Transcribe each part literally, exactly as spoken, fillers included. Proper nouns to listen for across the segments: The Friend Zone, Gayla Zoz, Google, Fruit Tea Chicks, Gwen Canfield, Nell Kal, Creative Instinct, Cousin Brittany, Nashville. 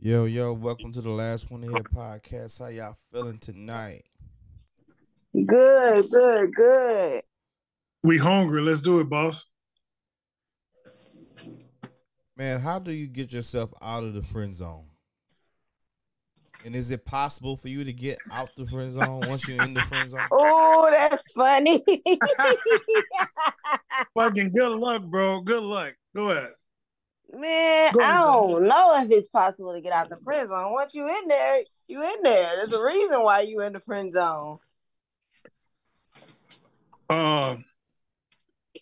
Yo, yo, welcome to the Last One to Hear podcast. How y'all feeling tonight? Good, good, good. We hungry. Let's do it, boss. Man, how do you get yourself out of the friend zone? And is it possible for you to get out the friend zone once you're in the friend zone? Oh, that's funny. Fucking good luck, bro. Good luck. Go ahead. Man, Go ahead. I don't know if it's possible to get out the friend zone. Once you in there, you in there. There's a reason why you in the friend zone. Um,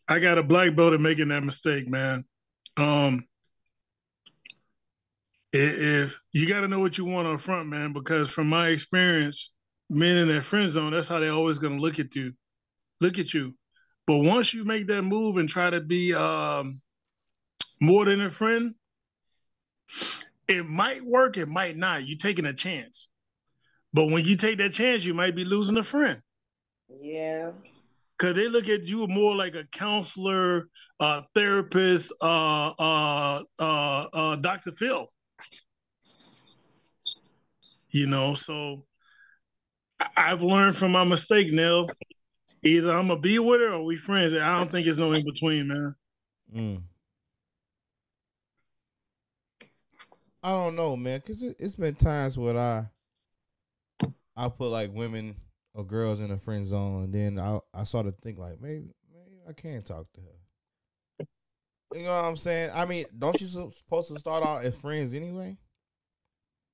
I got a black belt at making that mistake, man. Um, if you got to know what you want up front, man, because from my experience, men in their friend zone, that's how they're always going to look at you, look at you. But once you make that move and try to be um more than a friend, it might work, it might not. You're taking a chance, but when you take that chance, you might be losing a friend. Yeah. Because they look at you more like a counselor, uh, therapist, uh, uh, uh, uh, Doctor Phil. You know, so I- I've learned from my mistake, Nell. Either I'm going to be with her or we friends. And I don't think there's no in between, man. Mm. I don't know, man. Because it- it's been times where I, I put like women... or girls in a friend zone, and then I I started to think like maybe maybe I can talk to her. You know what I'm saying? I mean, don't you supposed to start out as friends anyway?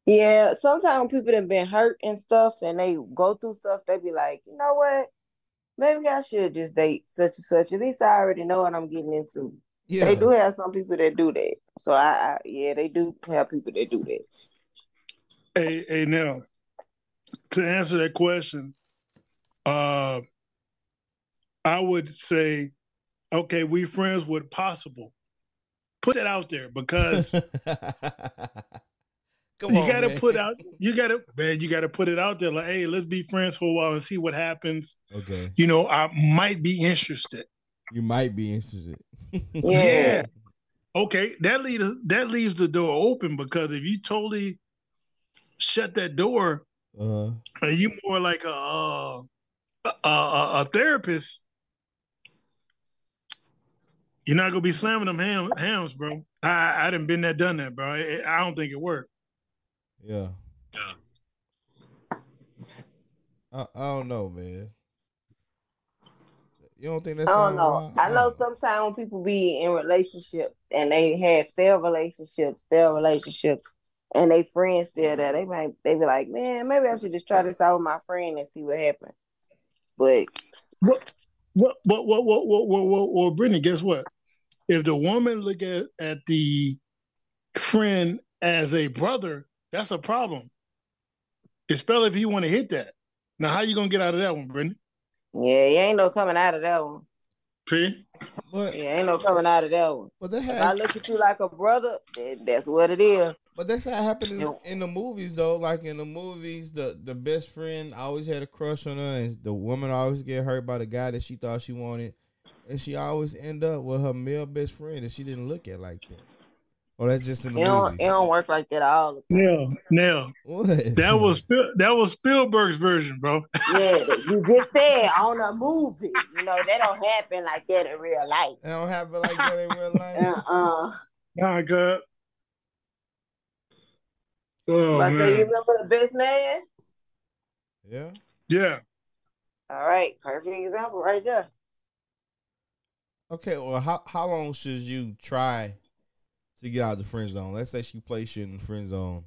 Yeah, sometimes people that been hurt and stuff, and they go through stuff. They be like, you know what? Maybe I should just date such and such. At least I already know what I'm getting into. Yeah, they do have some people that do that. So I, I yeah, they do have people that do that. Hey, hey, now to answer that question. Uh, I would say, okay, we friends with possible. Put that out there because Come on, you gotta man. put out. You gotta, man. You gotta put it out there. Like, hey, let's be friends for a while and see what happens. Okay. You know, I might be interested. You might be interested. Yeah. Okay. That leaves that leaves the door open because if you totally shut that door. Uh-huh. Are you more like a a, a a therapist? You're not gonna be slamming them ham, hams, bro. I I done been there, done that, bro. I, I don't think it worked. Yeah. I I don't know, man. You don't think that's? I don't know. I, I know sometimes when people be in relationships and they had failed relationships, failed relationships. And they friends still there. They might they be like, man, maybe I should just try this out with my friend and see what happens. But what what what what what what what, what, what Brittany, guess what? If the woman look at, at the friend as a brother, that's a problem. Especially if you want to hit that. Now, how you gonna get out of that one, Brittany? Yeah, you ain't no coming out of that one. See? But, yeah, ain't no coming out of that one. But that had, if I look at you like a brother, that, that's what it is. But that's how it happened in, in the movies, though. Like in the movies, the, the best friend always had a crush on her, and the woman always get hurt by the guy that she thought she wanted, and she always end up with her male best friend that she didn't look at like that. Or that's just in the it movies. Don't, it don't work like that all the time. Now, now, what? That was Spiel, that was Spielberg's version, bro. Yeah, you just said on a movie. You know, that don't happen like that in real life. That don't happen like that in real life. Uh-uh. Nah, God. Oh, but man. So you remember The Best Man? Yeah. Yeah. All right. Perfect example right there. Okay. Well, how, how long should you try to get out of the friend zone? Let's say she plays you in the friend zone.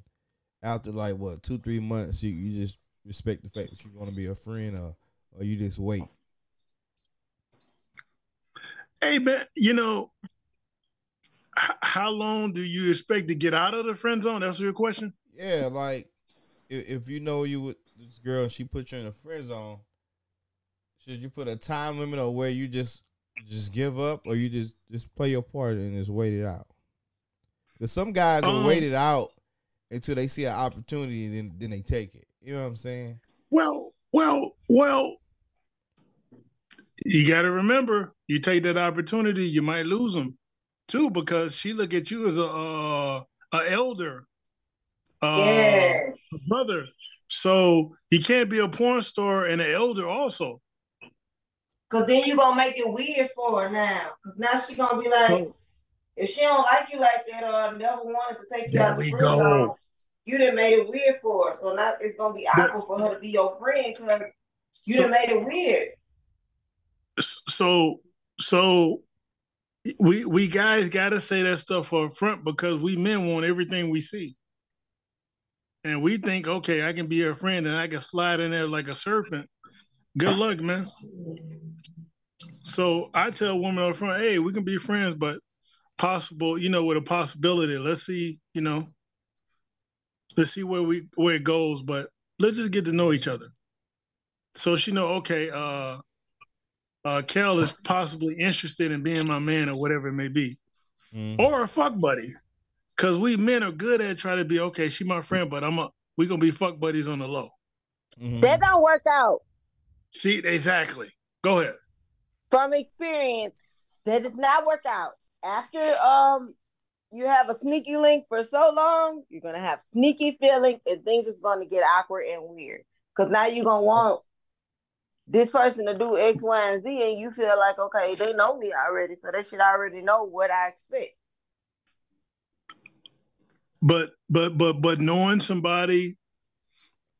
After like, what, two, three months, you, you just respect the fact that you want to be a friend or, or you just wait? Hey, man, you know, h- how long do you expect to get out of the friend zone? That's your question? Yeah, like, if, if you know you with this girl and she put you in a friend zone, should you put a time limit or where you just just give up or you just, just play your part and just wait it out? Because some guys um, are waited out until they see an opportunity, and then, then they take it. You know what I'm saying? Well, well, well, you got to remember, you take that opportunity, you might lose them, too, because she look at you as a, uh, a elder. uh, yeah. brother. So he can't be a porn star and an elder also. Because then you're going to make it weird for her now. Because now she's going to be like, oh. if she don't like you like that or never wanted to take you there out we the go. Zone, you done made it weird for her. So now it's going to be awkward for her to be your friend because you so, done made it weird. So, so we we guys got to say that stuff up front because we men want everything we see. And we think, okay, I can be her friend and I can slide in there like a serpent. Good luck, man. So I tell women up front, hey, we can be friends, but possible, you know, with a possibility. Let's see, you know, let's see where we where it goes, but let's just get to know each other. So she know, okay, uh, uh, Kel is possibly interested in being my man or whatever it may be. Mm-hmm. Or a fuck buddy. Cause we men are good at trying to be okay. She my friend, but I'm a we gonna be fuck buddies on the low. Mm-hmm. That don't work out. See, exactly. Go ahead. From experience, that does not work out. After um, you have a sneaky link for so long, you're gonna have sneaky feelings, and things is gonna get awkward and weird. Cause now you're gonna want this person to do X, Y, and Z, and you feel like okay, they know me already, so they should already know what I expect. But but but but knowing somebody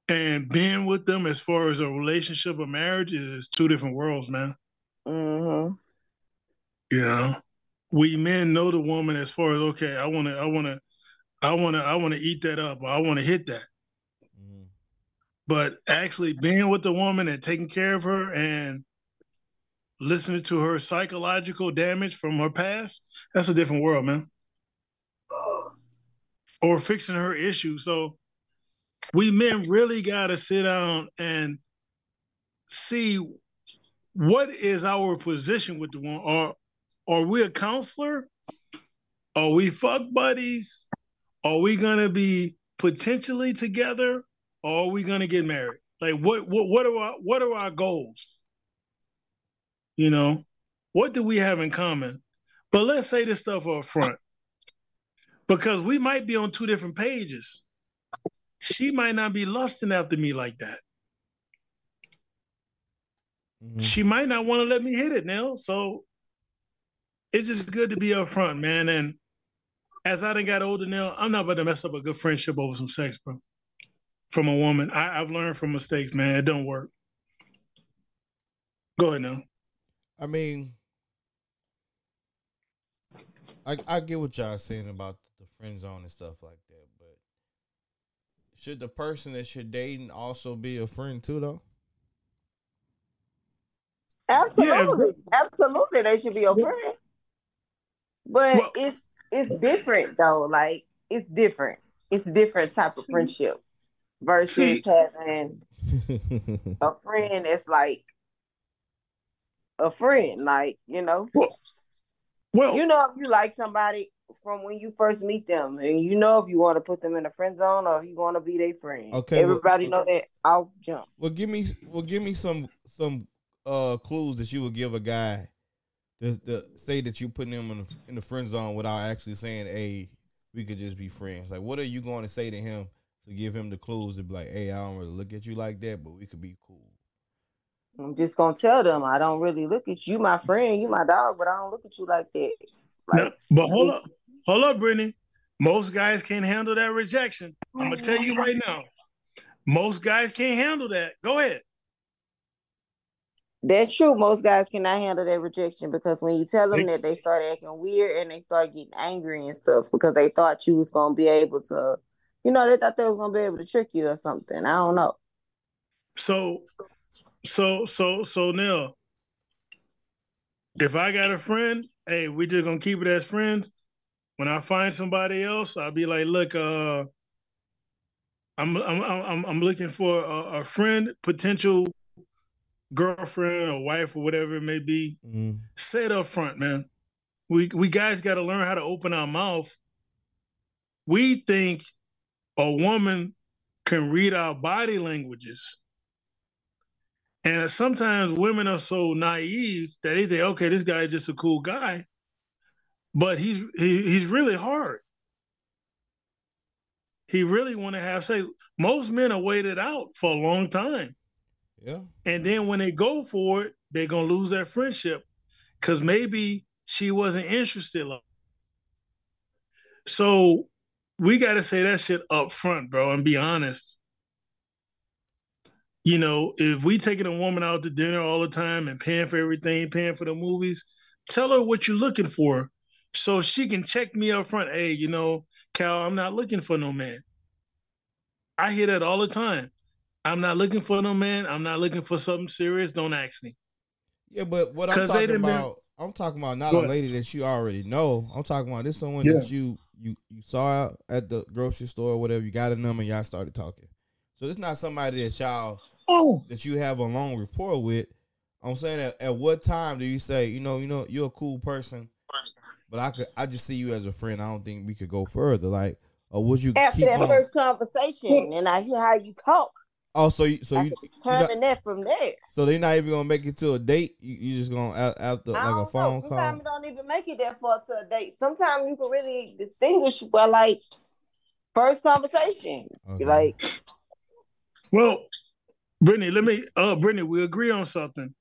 and being with them as far as a relationship or marriage is two different worlds, man. Mm-hmm. You know, we men know the woman as far as okay, I wanna, I wanna, I wanna, I wanna eat that up, or I wanna hit that. Mm-hmm. But actually being with the woman and taking care of her and listening to her psychological damage from her past, that's a different world, man. Or fixing her issue. So we men really got to sit down and see what is our position with the one. Are, are we a counselor? Are we fuck buddies? Are we going to be potentially together? Or are we going to get married? Like what, what, what are our, what are our goals? You know, what do we have in common? But let's say this stuff up front. Because we might be on two different pages. She might not be lusting after me like that. Mm-hmm. She might not want to let me hit it now. So it's just good to be up front, man. And as I done got older now, I'm not about to mess up a good friendship over some sex, bro. From a woman. I, I've learned from mistakes, man. It don't work. Go ahead now. I mean, I, I get what y'all saying about the friend zone and stuff like that, but should the person that you're dating also be a friend too, though? Absolutely, yeah. Absolutely, they should be a friend. But well, it's it's different though. Like it's different. It's a different type of friendship versus see. having a friend. It's like a friend, like you know. Well, Well, you know if you like somebody from when you first meet them, and you know if you want to put them in a friend zone or if you want to be their friend. Okay, everybody well, know that. I'll jump. Well, give me, well, give me some some uh, clues that you would give a guy to, to say that you putting him in the, in the friend zone without actually saying, "Hey, we could just be friends." Like, what are you going to say to him to give him the clues to be like, "Hey, I don't really look at you like that, but we could be cool." I'm just going to tell them, I don't really look at you, my friend, you my dog, but I don't look at you like that. Like, no, but hold up, hold up, Brittany. Most guys can't handle that rejection. I'm going to tell you right now. Most guys can't handle that. Go ahead. That's true. Most guys cannot handle that rejection because when you tell them that, they start acting weird and they start getting angry and stuff because they thought you was going to be able to, you know, they thought they was going to be able to trick you or something. I don't know. So... So, so, so now, if I got a friend, hey, we just gonna keep it as friends. When I find somebody else, I'll be like, look, uh, I'm, I'm, I'm, I'm looking for a, a friend, potential girlfriend or wife or whatever it may be. Mm-hmm. Say it up front, man. We, we guys got to learn how to open our mouth. We think a woman can read our body languages. And sometimes women are so naive that they think, okay, this guy is just a cool guy, but he's he, he's really hard. he really want to have sex. Most men are waited out for a long time. Yeah. And then when they go for it, they're going to lose their friendship because maybe she wasn't interested. So we got to say that shit up front, bro, and be honest. You know, if we taking a woman out to dinner all the time and paying for everything, paying for the movies, tell her what you're looking for so she can check me up front. Hey, you know, Cal, I'm not looking for no man. I hear that all the time. I'm not looking for no man. I'm not looking for something serious. Don't ask me. Yeah, but what I'm talking about, I'm talking about not a lady that you already know. I'm talking about this someone yeah. that you, you you saw at the grocery store or whatever. You got a number and y'all started talking. So it's not somebody that y'all oh. that you have a long rapport with. I'm saying at, at what time do you say, you know, you know, you're a cool person, but I could I just see you as a friend. I don't think we could go further. Like, or would you after keep that on? First conversation and I hear how you talk? Oh, so you, so I you determine that from there. So they're not even gonna make it to a date. You you just gonna out, out the, like a phone know. Call. Sometimes you don't even make it that far to a date. Sometimes you can really distinguish by like first conversation, okay. like. Well, Brittany, let me, uh, Brittany, we agree on something.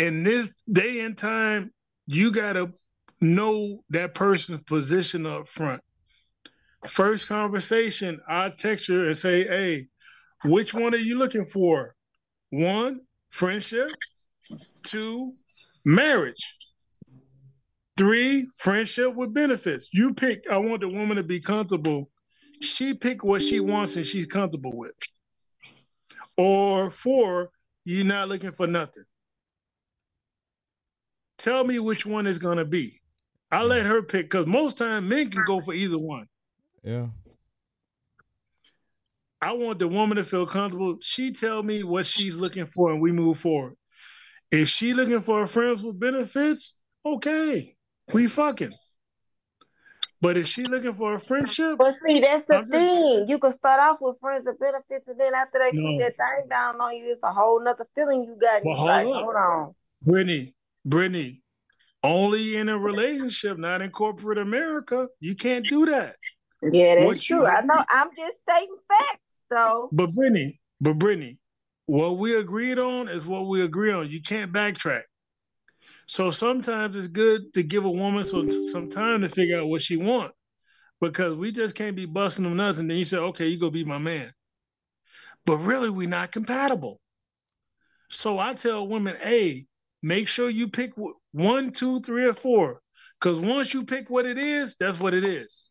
In this day and time, you got to know that person's position up front. First conversation, I text her and say, hey, which one are you looking for? One, friendship. Two, marriage. Three, friendship with benefits. You pick, I want the woman to be comfortable. She pick what she wants and she's comfortable with. Or four, you're not looking for nothing. Tell me which one is going to be. I yeah. let her pick because most time men can go for either one. Yeah. I want the woman to feel comfortable. She tell me what she's looking for and we move forward. If she looking for a friends with benefits, okay, we fucking. But if she looking for a friendship... But see, that's the I'm thing. Just... You can start off with friends and benefits, and then after they no. put that thing down on you, it's a whole nother feeling you got. Well, hold, like, hold on. Brittany, Brittany, only in a relationship, not in corporate America. You can't do that. Yeah, that's what true. You... I know. I'm just stating facts, though. But Brittany, but Brittany, what we agreed on is what we agree on. You can't backtrack. So sometimes it's good to give a woman some, some time to figure out what she wants, because we just can't be busting them nuts and then you say, okay, you go be my man. But really, we're not compatible. So I tell women, hey, make sure you pick one, two, three, or four, because once you pick what it is, that's what it is.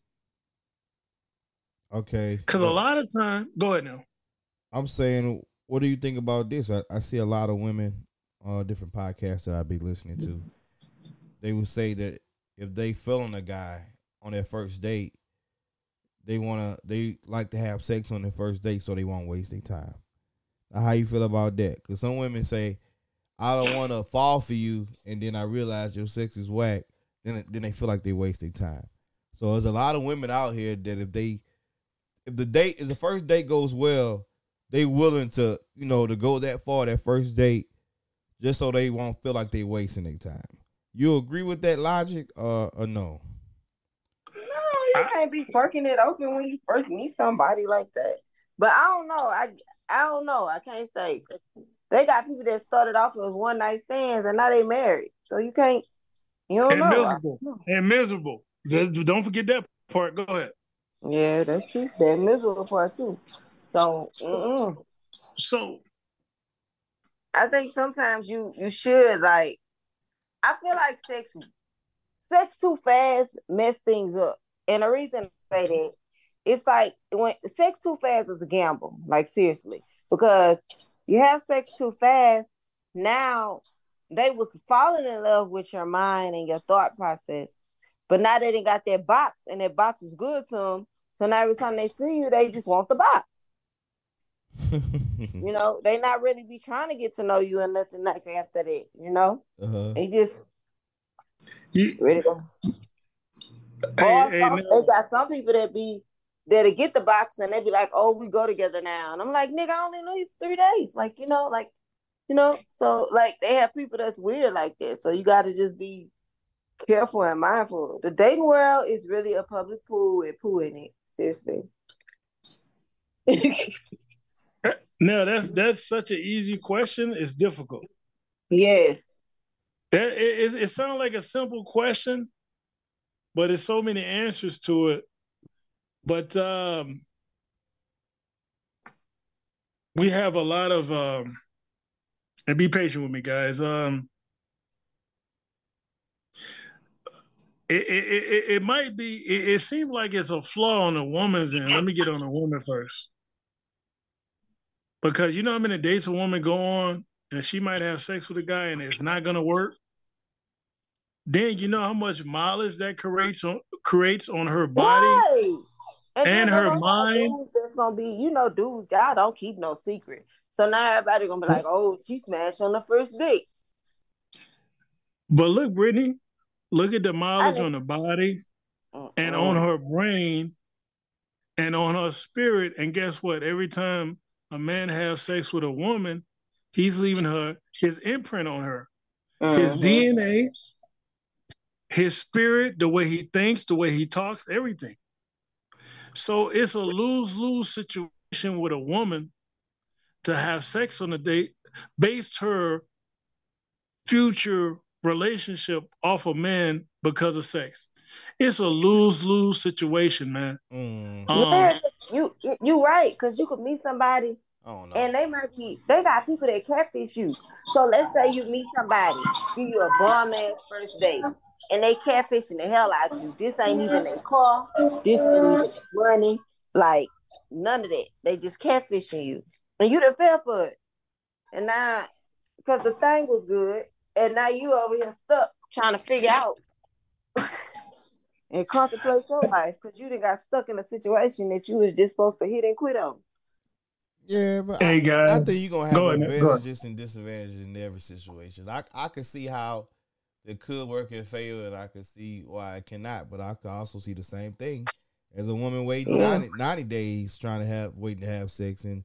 Okay. Because a lot of time, go ahead now. I'm saying, what do you think about this? I, I see a lot of women. Uh, different podcasts that I be listening to, they would say that if they fell on a guy on their first date, they wanna they like to have sex on their first date so they won't waste their time. Now, how you feel about that? Because some women say, I don't want to fall for you, and then I realize your sex is whack. Then then they feel like they waste their time. So there's a lot of women out here that if they if the date if the first date goes well, they willing to you know to go that far that first date. Just so they won't feel like they wasting their time. You agree with that logic uh, or no? No, you can't be twerking it open when you first meet somebody like that. But I don't know. I I don't know. I can't say. They got people that started off as one night stands and now they married. So you can't, you don't and know. Miserable. Don't know. And miserable. Just don't forget that part. Go ahead. Yeah, that's true. That miserable part too. So, so, so I think sometimes you you should like. I feel like sex, sex too fast mess things up, and the reason I say that, it's like when sex too fast is a gamble. Like seriously, because you have sex too fast. Now they was falling in love with your mind and your thought process, but now they didn't got that box, and that box was good to them. So now every time they see you, they just want the box. You know, they not really be trying to get to know you and nothing like after that, you know? Uh-huh. They just you, ready to go. Hey, hey, some, they got some people that be that'll get the box and they be like, oh, we go together now. And I'm like, nigga, I only knew you for three days. Like, you know, like, you know, so like they have people that's weird like that. So you gotta just be careful and mindful. The dating world is really a public pool with poo in it. Seriously. Now that's that's such an easy question. It's difficult. Yes. That, it it, it sounds like a simple question, but there's so many answers to it. But um, we have a lot of, um, and be patient with me, guys. Um, it, it, it, it might be, it, it seems like it's a flaw on a woman's end. Let me get on a woman first. Because you know how many dates a woman go on and she might have sex with a guy and it's not going to work? Then you know how much mileage that creates on, creates on her body. Right. And, and her mind. That's going to be, you know, dudes, y'all don't keep no secret. So now everybody going to be like, oh, she smashed on the first date. But look, Brittany, look at the mileage on the body uh-uh. and on her brain and on her spirit. And guess what? Every time a man has sex with a woman, he's leaving her, his imprint on her, uh-huh. his D N A, his spirit, the way he thinks, the way he talks, everything. So it's a lose-lose situation with a woman to have sex on a date based her future relationship off a man because of sex. It's a lose-lose situation, man. Mm. Um, yeah, you you right, because you could meet somebody oh, no. and they might be, they got people that catfish you. So let's say you meet somebody, give you a bum-ass first date. And they catfishing the hell out of you. This ain't even their car. This ain't even money. Like, none of that. They just catfishing you. And you done fell for it. And now, because the thing was good, and now you over here stuck trying to figure out and contemplate your life because you done got stuck in a situation that you was just supposed to hit and quit on. Yeah, but hey, I, guys. I think you're going to have advantages and disadvantages in every situation. I, I can see how it could work in favor, and I could see why it cannot. But I could also see the same thing as a woman waiting yeah. ninety, ninety days trying to have waiting to have sex, and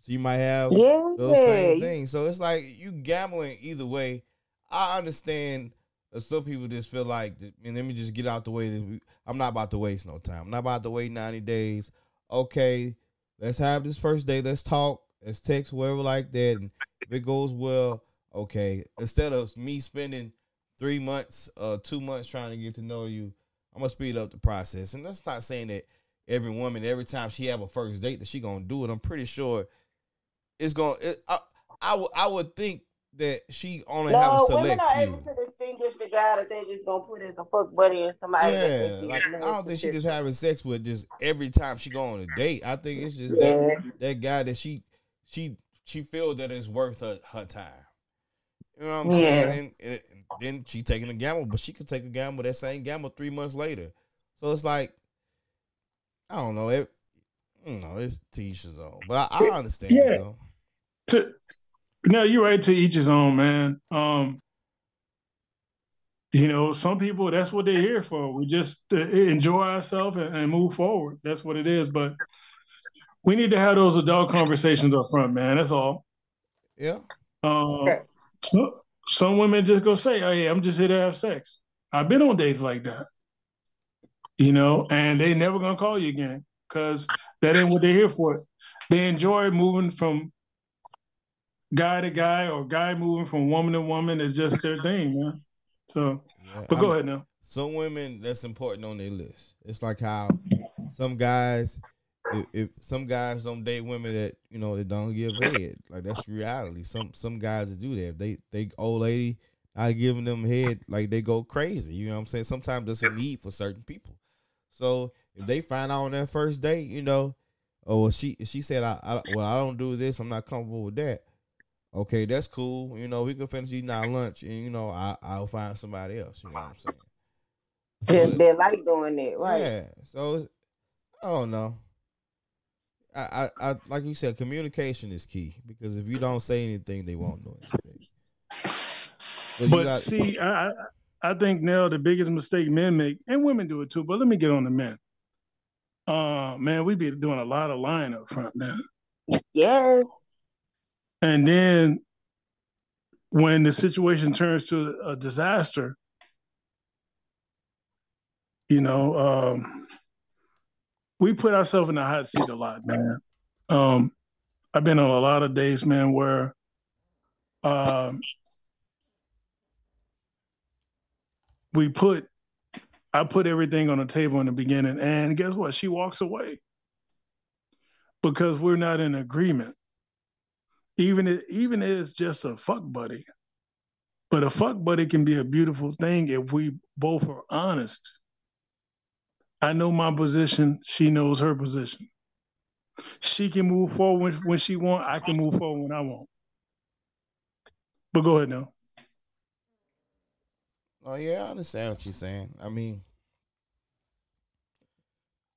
so you might have yeah. those same things. So it's like you gambling either way. I understand that some people just feel like, man, let me just get out the way. I'm not about to waste no time. I'm not about to wait ninety days. Okay, let's have this first day. Let's talk. Let's text, whatever like that. And if it goes well, okay. Instead of me spending Three months, uh, two months trying to get to know you, I'm going to speed up the process. And that's not saying that every woman, every time she have a first date that she going to do it. I'm pretty sure it's going it, to, I, w- I would think that she only no, have a select women are able to distinguish the guy that they just going to put as a fuck buddy and somebody. Yeah, like, I don't think she just having sex with just every time she go on a date. I think it's just yeah. that, that guy that she, she, she feels that it's worth her, her time. You know what I'm yeah. saying? And, and, Then she taking a gamble, but she could take a gamble, that same gamble three months later. So it's like, I don't know. It, I don't know, it's to each his own. But I, I understand. Yeah. You know? to, no, you're right. To each his own, man. Um, you know, some people, that's what they're here for. We just uh, enjoy ourselves and, and move forward. That's what it is. But we need to have those adult conversations up front, man. That's all. Yeah. Um, so, Some women just go say, oh, yeah, I'm just here to have sex. I've been on dates like that, you know, and they never going to call you again because that ain't what they're here for. They enjoy moving from guy to guy or guy moving from woman to woman. It's just their thing, man. So, yeah, but go I mean, ahead now. Some women, that's important on their list. It's like how some guys, if, if some guys don't date women that, you know, that don't give head. Like, that's reality. Some some guys that do that, they they old lady not giving them head, like they go crazy. You know what I'm saying? Sometimes there's a need for certain people. So if they find out on that first date, you know, oh, she she said, I, I well, I don't do this. I'm not comfortable with that. Okay, that's cool. You know, we can finish eating our lunch, and you know, I I'll find somebody else. You know what I'm saying? They, so they like doing it, right? Yeah. So I don't know. I, I, I like you said, communication is key because if you don't say anything, they won't know anything. But, but got- see, I I think now the biggest mistake men make, and women do it too, but let me get on the men. Uh, man, we be doing a lot of lying up front now. Yes. And then when the situation turns to a disaster, you know, um, we put ourselves in the hot seat a lot, man. Um, I've been on a lot of days, man, where uh, we put, I put everything on the table in the beginning, and guess what? She walks away because we're not in agreement. Even if, even if it's just a fuck buddy, but a fuck buddy can be a beautiful thing if we both are honest. I know my position. She knows her position. She can move forward when, when she wants. I can move forward when I want. But go ahead now. Oh, yeah, I understand what you're saying. I mean,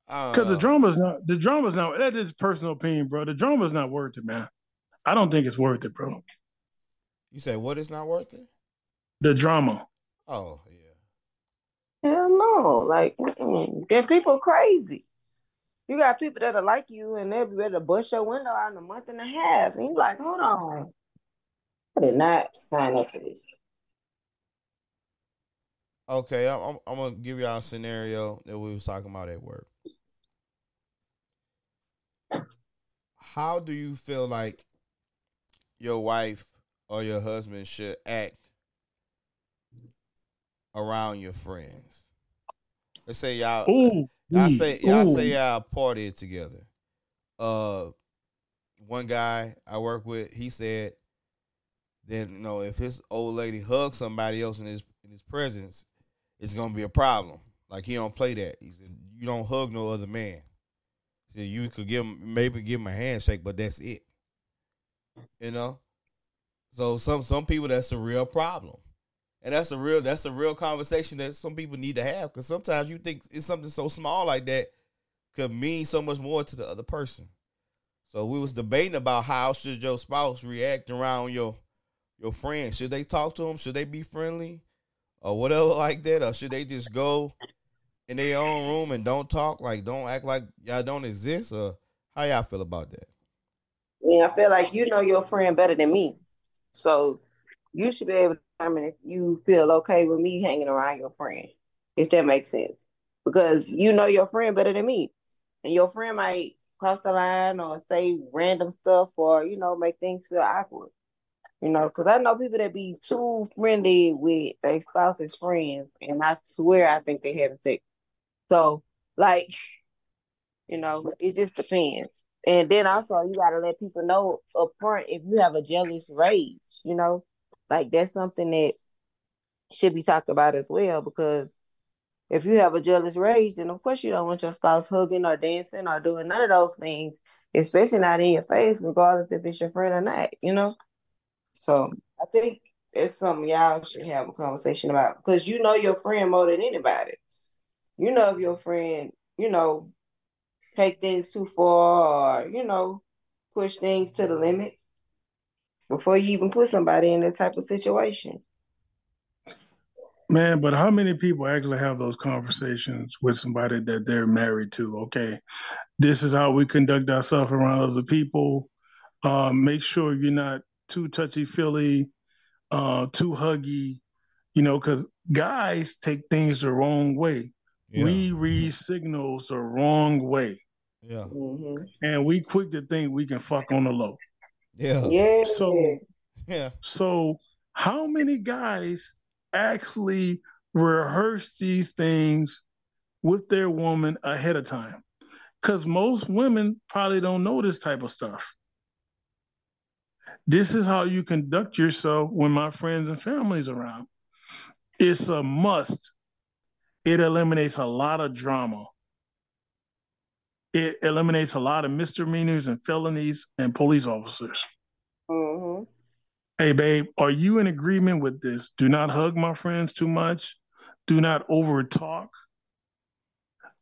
because the drama's not, the drama's not, that is personal opinion, bro. The drama's not worth it, man. I don't think it's worth it, bro. You say what is not worth it? The drama. Oh, yeah. Hell no. Like, they're people crazy. You got people that are like you and they'll be ready to bust your window out in a month and a half. And you're like, hold on. I did not sign up for this. Okay, I'm, I'm going to give y'all a scenario that we was talking about at work. How do you feel like your wife or your husband should act around your friends? Let's say y'all... Ooh. Y'all say y'all Ooh. say y'all partied together. Uh, one guy I work with, he said that, you know, if his old lady hugs somebody else in his in his presence, it's gonna be a problem. Like, he don't play that. He said you don't hug no other man. So you could give him, maybe give him a handshake, but that's it. You know? So some some people, that's a real problem. And that's a real that's a real conversation that some people need to have, because sometimes you think it's something so small like that could mean so much more to the other person. So we was debating about how should your spouse react around your your friends. Should they talk to them? Should they be friendly or whatever like that? Or should they just go in their own room and don't talk? Like, don't act like y'all don't exist? Or how y'all feel about that? Yeah, I feel like you know your friend better than me. So you should be able to determine if you feel okay with me hanging around your friend, if that makes sense. Because you know your friend better than me. And your friend might cross the line or say random stuff or, you know, make things feel awkward. You know, because I know people that be too friendly with their spouse's friends, and I swear I think they having sex. So, like, you know, it just depends. And then also, you got to let people know up front if you have a jealous rage, you know. Like, that's something that should be talked about as well, because if you have a jealous rage, then of course you don't want your spouse hugging or dancing or doing none of those things, especially not in your face, regardless if it's your friend or not, you know? So I think it's something y'all should have a conversation about, because you know your friend more than anybody. You know if your friend, you know, take things too far or, you know, push things to the limit before you even put somebody in that type of situation. Man, but how many people actually have those conversations with somebody that they're married to? Okay, this is how we conduct ourselves around other people. Uh, make sure you're not too touchy-feely, uh, too huggy, you know, because guys take things the wrong way. Yeah. We read signals the wrong way. Yeah, mm-hmm. And we quick to think we can fuck on the low. Yeah. yeah. So, yeah. So, how many guys actually rehearse these things with their woman ahead of time? Because most women probably don't know this type of stuff. This is how you conduct yourself when my friends and family's around. It's a must. It eliminates a lot of drama. It eliminates a lot of misdemeanors and felonies and police officers. Mm-hmm. Hey, babe, are you in agreement with this? Do not hug my friends too much. Do not over talk.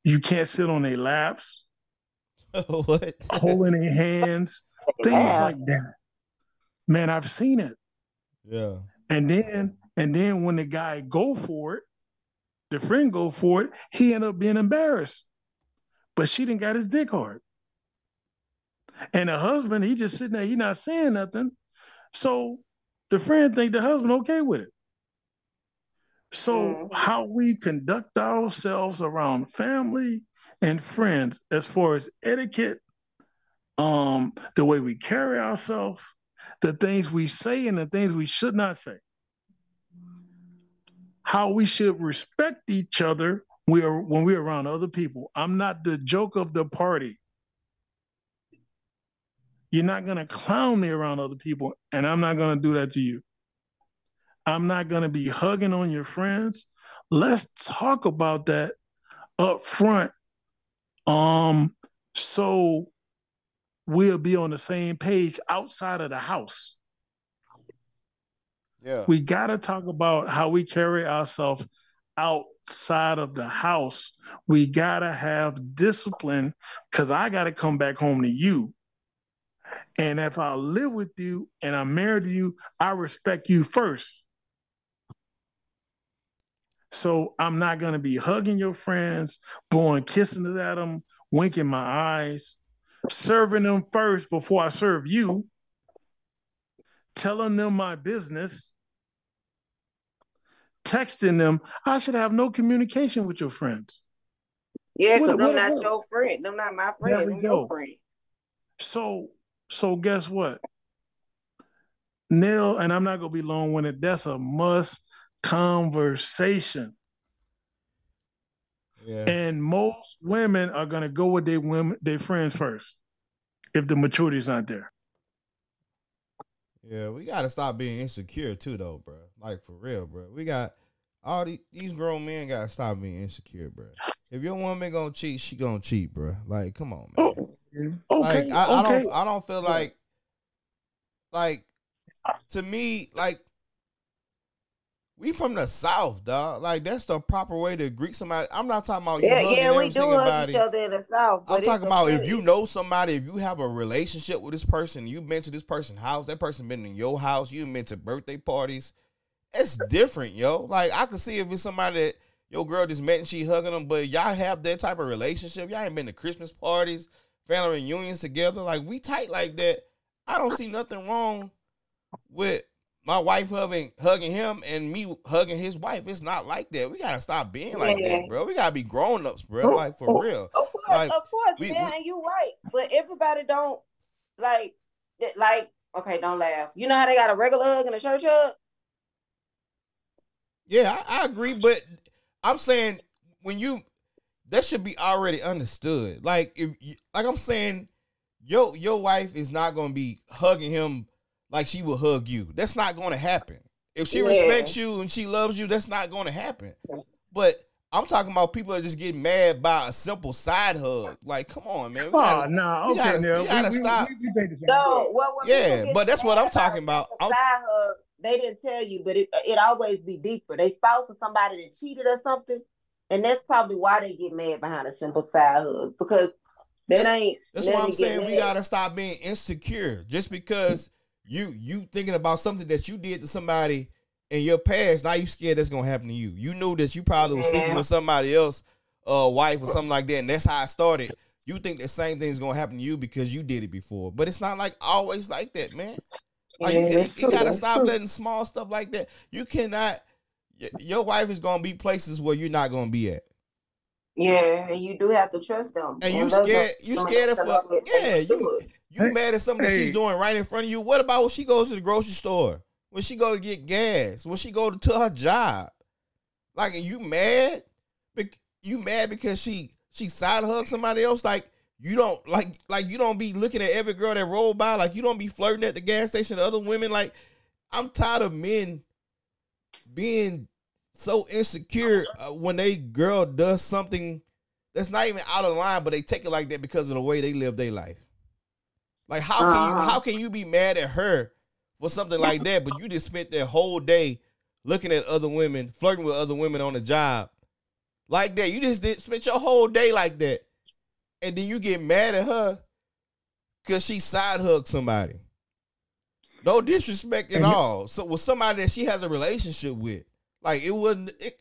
You can't sit on their laps. What? Holding their hands. Things yeah. like that. Man, I've seen it. Yeah. And then, and then when the guy go for it, the friend go for it, he end up being embarrassed. But she didn't got his dick hard. And the husband, he just sitting there, he not saying nothing. So the friend think the husband okay with it. So how we conduct ourselves around family and friends as far as etiquette, um, the way we carry ourselves, the things we say and the things we should not say, how we should respect each other we are, when we're around other people. I'm not the joke of the party. You're not going to clown me around other people, and I'm not going to do that to you. I'm not going to be hugging on your friends. Let's talk about that up front, um, so we'll be on the same page outside of the house. Yeah. We got to talk about how we carry ourselves outside of the house. We got to have discipline, because I got to come back home to you. And if I live with you and I'm married to you, I respect you first. So I'm not going to be hugging your friends, blowing kisses at them, winking my eyes, serving them first before I serve you, telling them my business, texting them. I should have no communication with your friends. Yeah, because I'm not what? your friend. I'm not my friend. I'm your friend. So, so guess what? Nell, and I'm not going to be long-winded, that's a must conversation. Yeah. And most women are going to go with their women, their friends first if the maturity is not there. Yeah, we got to stop being insecure too, though, bro. Like, for real, bro. We got all these, these grown men got to stop being insecure, bro. If your woman going to cheat, she going to cheat, bro. Like, come on, man. Oh. Okay, like, I, okay. I don't I don't feel like like to me, like, we from the South, dog. Like, that's the proper way to greet somebody. I'm not talking about you yeah, hugging yeah, every single body. Each other in the South, but I'm talking about if you know somebody, if you have a relationship with this person, you've been to this person's house, that person been in your house, you've been to birthday parties. It's different, yo. Like, I could see if it's somebody that your girl just met and she hugging them, but y'all have that type of relationship. Y'all ain't been to Christmas parties, family reunions together. Like, we tight like that. I don't see nothing wrong with my wife hugging, hugging him and me hugging his wife. It's not like that. We got to stop being like yeah. that, bro. We got to be grown-ups, bro. Like, for real. Of course, like, of course, we, man, we, and you're right. But everybody don't, like, like, okay, don't laugh. You know how they got a regular hug and a church hug? Yeah, I, I agree, but I'm saying when you... that should be already understood. Like, if, like I'm saying, your your wife is not going to be hugging him like she will hug you. That's not going to happen. If she yeah. respects you and she loves you, that's not going to happen. But I'm talking about people that just get mad by a simple side hug. Like, come on, man. We gotta, oh, no. We okay, gotta, we gotta we, stop. We, we, we no, well, yeah, but that's what I'm talking about. Side hug, they didn't tell you, but it it always be deeper. They spouse or somebody that cheated or something. And that's probably why they get mad behind a simple side hug, because that that's, ain't. That's why I'm saying mad. We gotta stop being insecure. Just because you you thinking about something that you did to somebody in your past, now you scared that's gonna happen to you. You knew that you probably was yeah. sleeping with somebody else's uh, wife or something like that, and that's how it started. You think the same thing's gonna happen to you because you did it before, but it's not like always like that, man. Like, yeah, you, you gotta that's stop true. letting small stuff like that. You cannot. Your wife is gonna be places where you're not gonna be at. Yeah, and you do have to trust them. And you scared, you scared of her. Yeah, you you mad at something that she's doing right in front of you. What about when she goes to the grocery store? When she go to get gas? When she go to her job? Like, are you mad? You mad because she she side hugged somebody else? Like, you don't like like you don't be looking at every girl that rolled by. Like, you don't be flirting at the gas station to other women. Like, I'm tired of men being so insecure uh, when they girl does something that's not even out of line, but they take it like that because of the way they live their life. Like, how can uh, you how can you be mad at her for something like that, but you just spent that whole day looking at other women, flirting with other women on the job like that? You just did, spent your whole day like that, and then you get mad at her because she side hugged somebody. No disrespect at all. So with somebody that she has a relationship with, like, it wasn't. It,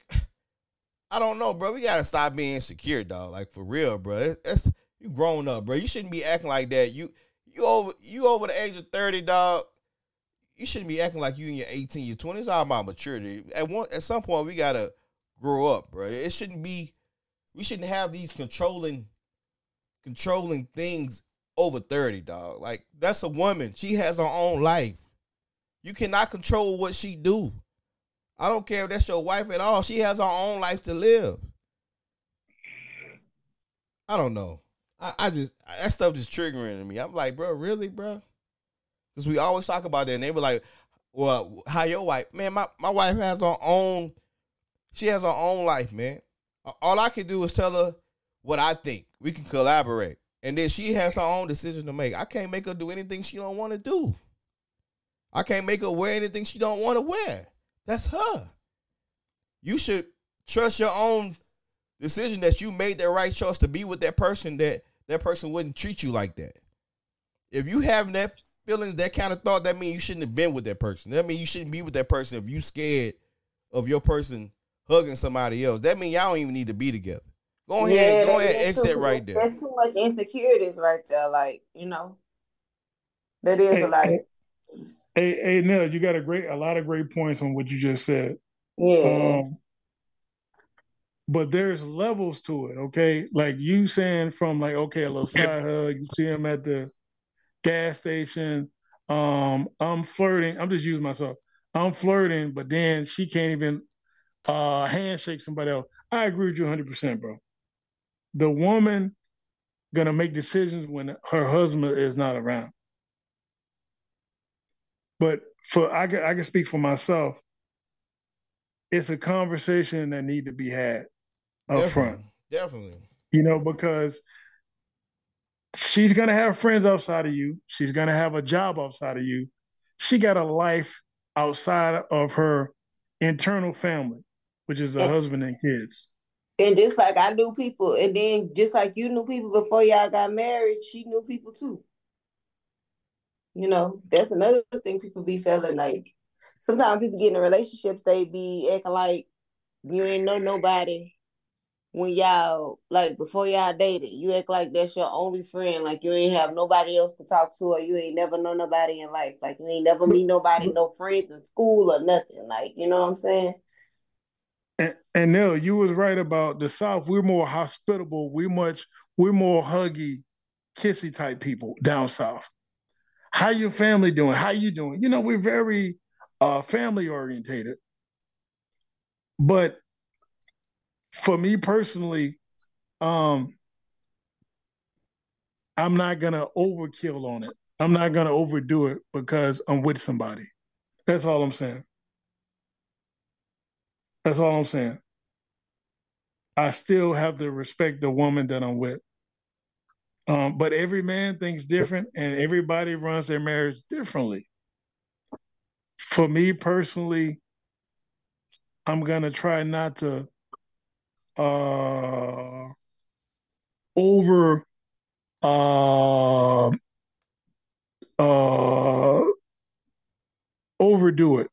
I don't know, bro. We gotta stop being insecure, dog. Like, for real, bro. It, that's you grown up, bro. You shouldn't be acting like that. You you over you over the age of thirty, dog. You shouldn't be acting like you in your eighteen, your twenties. It's all about maturity. At one, at some point, we gotta grow up, bro. It shouldn't be. We shouldn't have these controlling, controlling things over thirty, dog. Like, that's a woman. She has her own life. You cannot control what she do. I don't care if that's your wife at all. She has her own life to live. I don't know. I, I just, that stuff just triggering to me. I'm like, bro, really, bro? Because we always talk about that. And they were like, well, how your wife? Man, my, my wife has her own, she has her own life, man. All I can do is tell her what I think. We can collaborate. And then she has her own decision to make. I can't make her do anything she don't want to do. I can't make her wear anything she don't want to wear. That's her. You should trust your own decision that you made the right choice to be with that person, that that person wouldn't treat you like that. If you have that feelings, that kind of thought, that means you shouldn't have been with that person. That means you shouldn't be with that person if you scared of your person hugging somebody else. That means y'all don't even need to be together. Go ahead, yeah, go ahead, X that right there. That's too much insecurities right there. Like, you know, that is hey, a lot. Hey, hey, hey, Nell, you got a great, a lot of great points on what you just said. Yeah. Um, but there's levels to it, okay? Like you saying from like, okay, a little side hug, you see him at the gas station. Um, I'm flirting. I'm just using myself. I'm flirting, but then she can't even uh, handshake somebody else. I agree with you one hundred percent, bro. The woman gonna make decisions when her husband is not around. But for I can, I can speak for myself. It's a conversation that need to be had up definitely, front. Definitely. You know, because she's gonna have friends outside of you. She's gonna have a job outside of you. She got a life outside of her internal family, which is the and, husband and kids. And just like I knew people, and then just like you knew people before y'all got married, she knew people too. You know, that's another thing people be feeling like. Sometimes people get in relationships, they be acting like you ain't know nobody when y'all, like before y'all dated. You act like that's your only friend, like you ain't have nobody else to talk to, or you ain't never know nobody in life. Like you ain't never meet nobody, no friends in school or nothing. Like, you know what I'm saying? And, and Nell, you was right about the South. We're more hospitable. We much, we're more huggy, kissy type people down South. How your family doing? How you doing? You know, we're very uh, family orientated. But for me personally, um, I'm not going to overkill on it. I'm not going to overdo it because I'm with somebody. That's all I'm saying. That's all I'm saying. I still have to respect the woman that I'm with. Um, but every man thinks different and everybody runs their marriage differently. For me personally, I'm going to try not to uh, over uh, uh, overdo it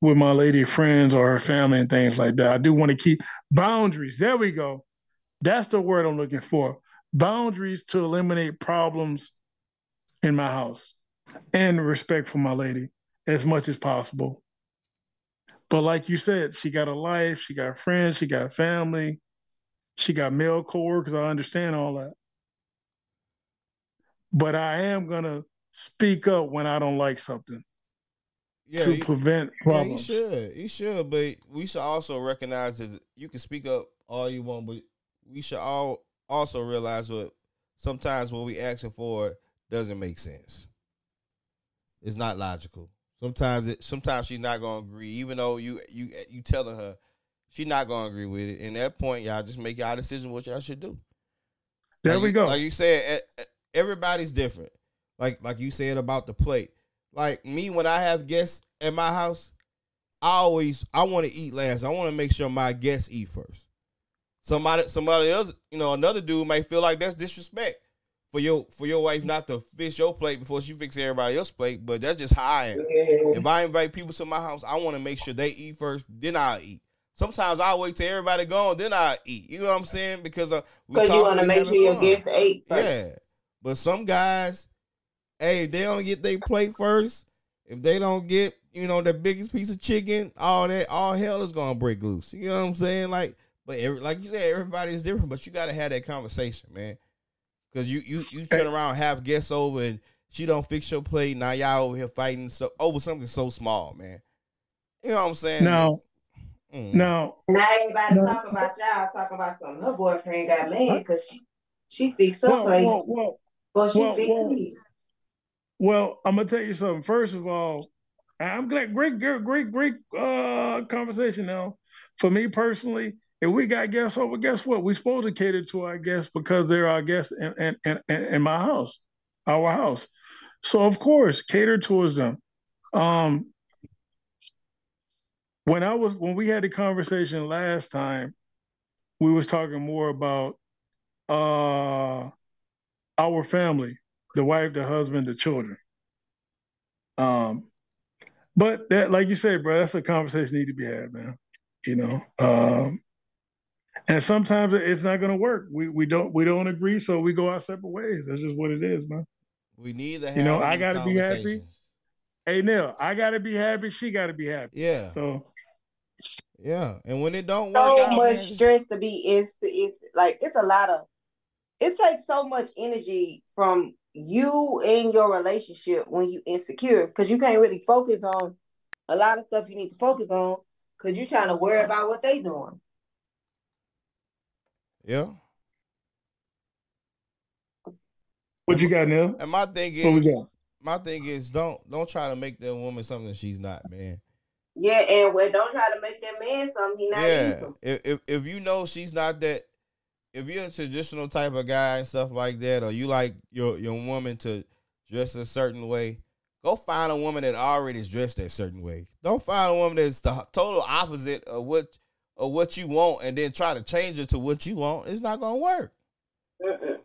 with my lady friends or her family and things like that. I do want to keep boundaries. There we go. That's the word I'm looking for. Boundaries to eliminate problems in my house and respect for my lady as much as possible. But like you said, she got a life, she got friends, she got family, she got male coworkers. I understand all that. But I am going to speak up when I don't like something. Yeah, to you, prevent problems. Yeah, you should. You should, but we should also recognize that you can speak up all you want, but we should all also realize what sometimes what we asking for doesn't make sense. It's not logical. Sometimes it sometimes she's not gonna agree, even though you you you telling her she's not gonna agree with it. And at that point, y'all just make y'all decision what y'all should do. There like we you, go. Like you said, everybody's different. Like like you said about the plate. Like me, when I have guests at my house, I always, I want to eat last. I want to make sure my guests eat first. Somebody, somebody else, you know, another dude might feel like that's disrespect for your, for your wife not to fix your plate before she fixes everybody else's plate. But that's just how I am. If I invite people to my house, I want to make sure they eat first, then I'll eat. Sometimes I wait till everybody gone, then I'll eat. You know what I'm saying? Because uh, we so you want to make sure your guests ate first. Yeah. But some guys, hey, if they don't get their plate first, if they don't get, you know, the biggest piece of chicken, all that, all hell is gonna break loose. You know what I'm saying? Like, but every, like you said, everybody is different. But you gotta have that conversation, man. Because you, you, you turn around, have guests over, and she don't fix your plate. Now y'all over here fighting so, over something so small, man. You know what I'm saying? No. Mm. No. Now everybody no. talking about y'all, talking about something. Her boyfriend got mad because she, she fixed her whoa, plate. Whoa, whoa. Well, she well, fixed well, me. Well, I'm going to tell you something. First of all, I'm glad. Great, great, great, great uh, conversation now. For me personally, if we got guests over, guess what? We're supposed to cater to our guests because they're our guests in, in, in, in my house, our house. So, of course, cater towards them. Um, when I was when we had the conversation last time, we was talking more about uh, our family, the wife, the husband, the children. Um, but that, like you said, bro, that's a conversation need to be had, man. You know, um, and sometimes it's not going to work. We we don't we don't agree, so we go our separate ways. That's just what it is, man. We need to have you know. I got to be happy. Hey, Nell, I got to be happy. She got to be happy. Yeah. So. Yeah, and when it don't work, so much stress to be it's it's like it's a lot of. It takes so much energy from you and your relationship when you insecure because you can't really focus on a lot of stuff you need to focus on. Because you're trying to worry about what they doing. Yeah. What you got, Nell? And my thing is, my thing is, don't don't try to make that woman something that she's not, man. Yeah, and well, don't try to make that man something he's not. Yeah, if, if if you know she's not that, if you're a traditional type of guy and stuff like that, or you like your your woman to dress a certain way. Go find a woman that already is dressed that certain way. Don't find a woman that's the total opposite of what of what you want and then try to change it to what you want. It's not going to work. Uh-uh.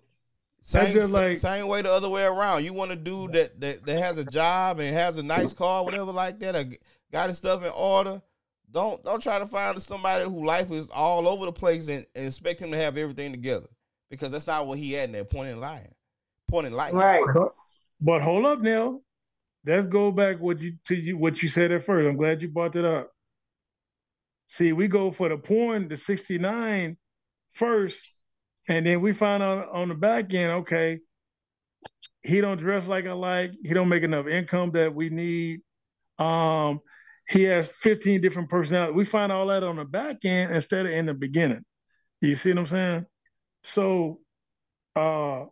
Same, just like, same way the other way around. You want a dude that, that, that has a job and has a nice car, whatever like that, or got his stuff in order. Don't don't try to find somebody whose life is all over the place and, and expect him to have everything together because that's not what he had in that point in life. Point in life. Right. But hold up, Nell. Let's go back what you to you what you said at first. I'm glad you brought that up. See, we go for the porn, the sixty-nine first, and then we find out on the back end, okay, he don't dress like I like, he don't make enough income that we need. Um, he has fifteen different personalities. We find all that on the back end instead of in the beginning. You see what I'm saying? So uh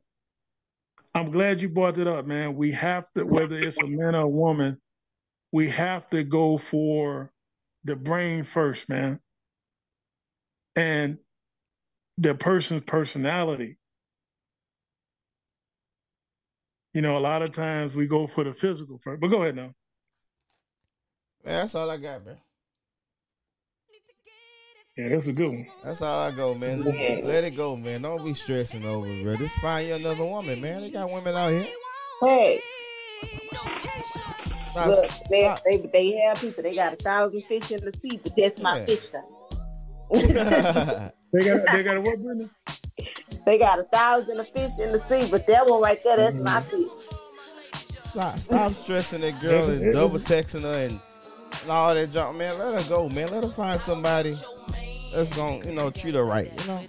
I'm glad you brought that up, man. We have to, whether it's a man or a woman, we have to go for the brain first, man. And the person's personality. You know, a lot of times we go for the physical first, but go ahead now. Man, that's all I got, man. Yeah, that's a good one. That's all I go, man. Just let it go, man. Don't be stressing over it, bro. Just find you another woman, man. They got women out here. Hey. Stop. Look, they, they, they have people. They got a thousand fish in the sea, but that's yeah. my fish tank. they, got, they got a what, Brittany? They got a thousand of fish in the sea, but that one right there, that's mm-hmm. my fish. Stop, stop stressing that girl and double texting her and, and all that junk, man. Let her go, man. Let her find somebody. That's gonna, you know, treat her right, you know?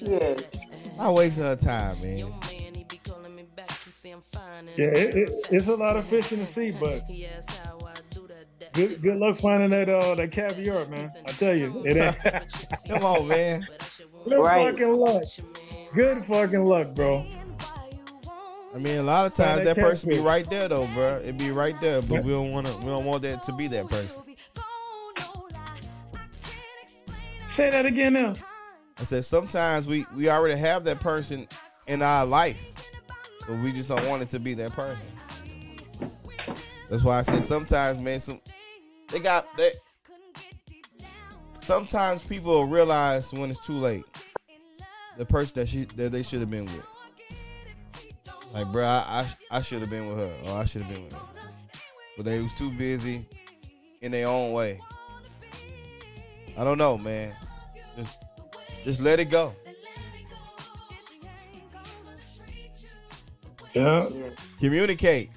Yes. Not wasting her time, man. Yeah, it, it, it's a lot of fish in the sea, but good, good luck finding that uh, that caviar, man. I tell you, it ain't. Come on, man. Good right. fucking luck. Good fucking luck, bro. I mean, a lot of times that, that person be right there, though, bro. It be right there, but yeah. we don't want to. We don't want that to be that person. Say that again now. I said sometimes we, we already have that person in our life, but we just don't want it to be that person. That's why I said sometimes, man, some they got that. Sometimes people will realize when it's too late the person that she that they should have been with. Like, bro, I I, I should have been with her, or I should have been with her, but they was too busy in their own way. I don't know, man. Just, just let it go. Yeah. Communicate.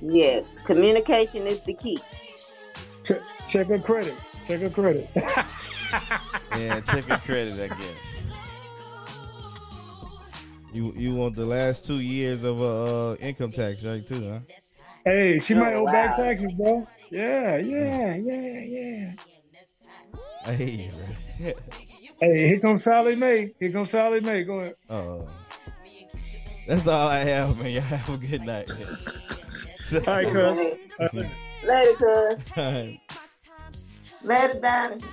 Yes, communication is the key. Check, check her credit. Check her credit. Yeah, check her credit, I guess. You you want the last two years of uh income tax, right? Too, huh? Hey, she oh, might owe wow. back taxes, bro. Yeah, yeah, yeah, yeah. Hey, bro. Hey, here comes Sally Mae. Here comes Sally Mae. Go ahead. Oh, that's all I have, man. Y'all have a good night. All right, cuz. Later, cuz. Later, Donnie.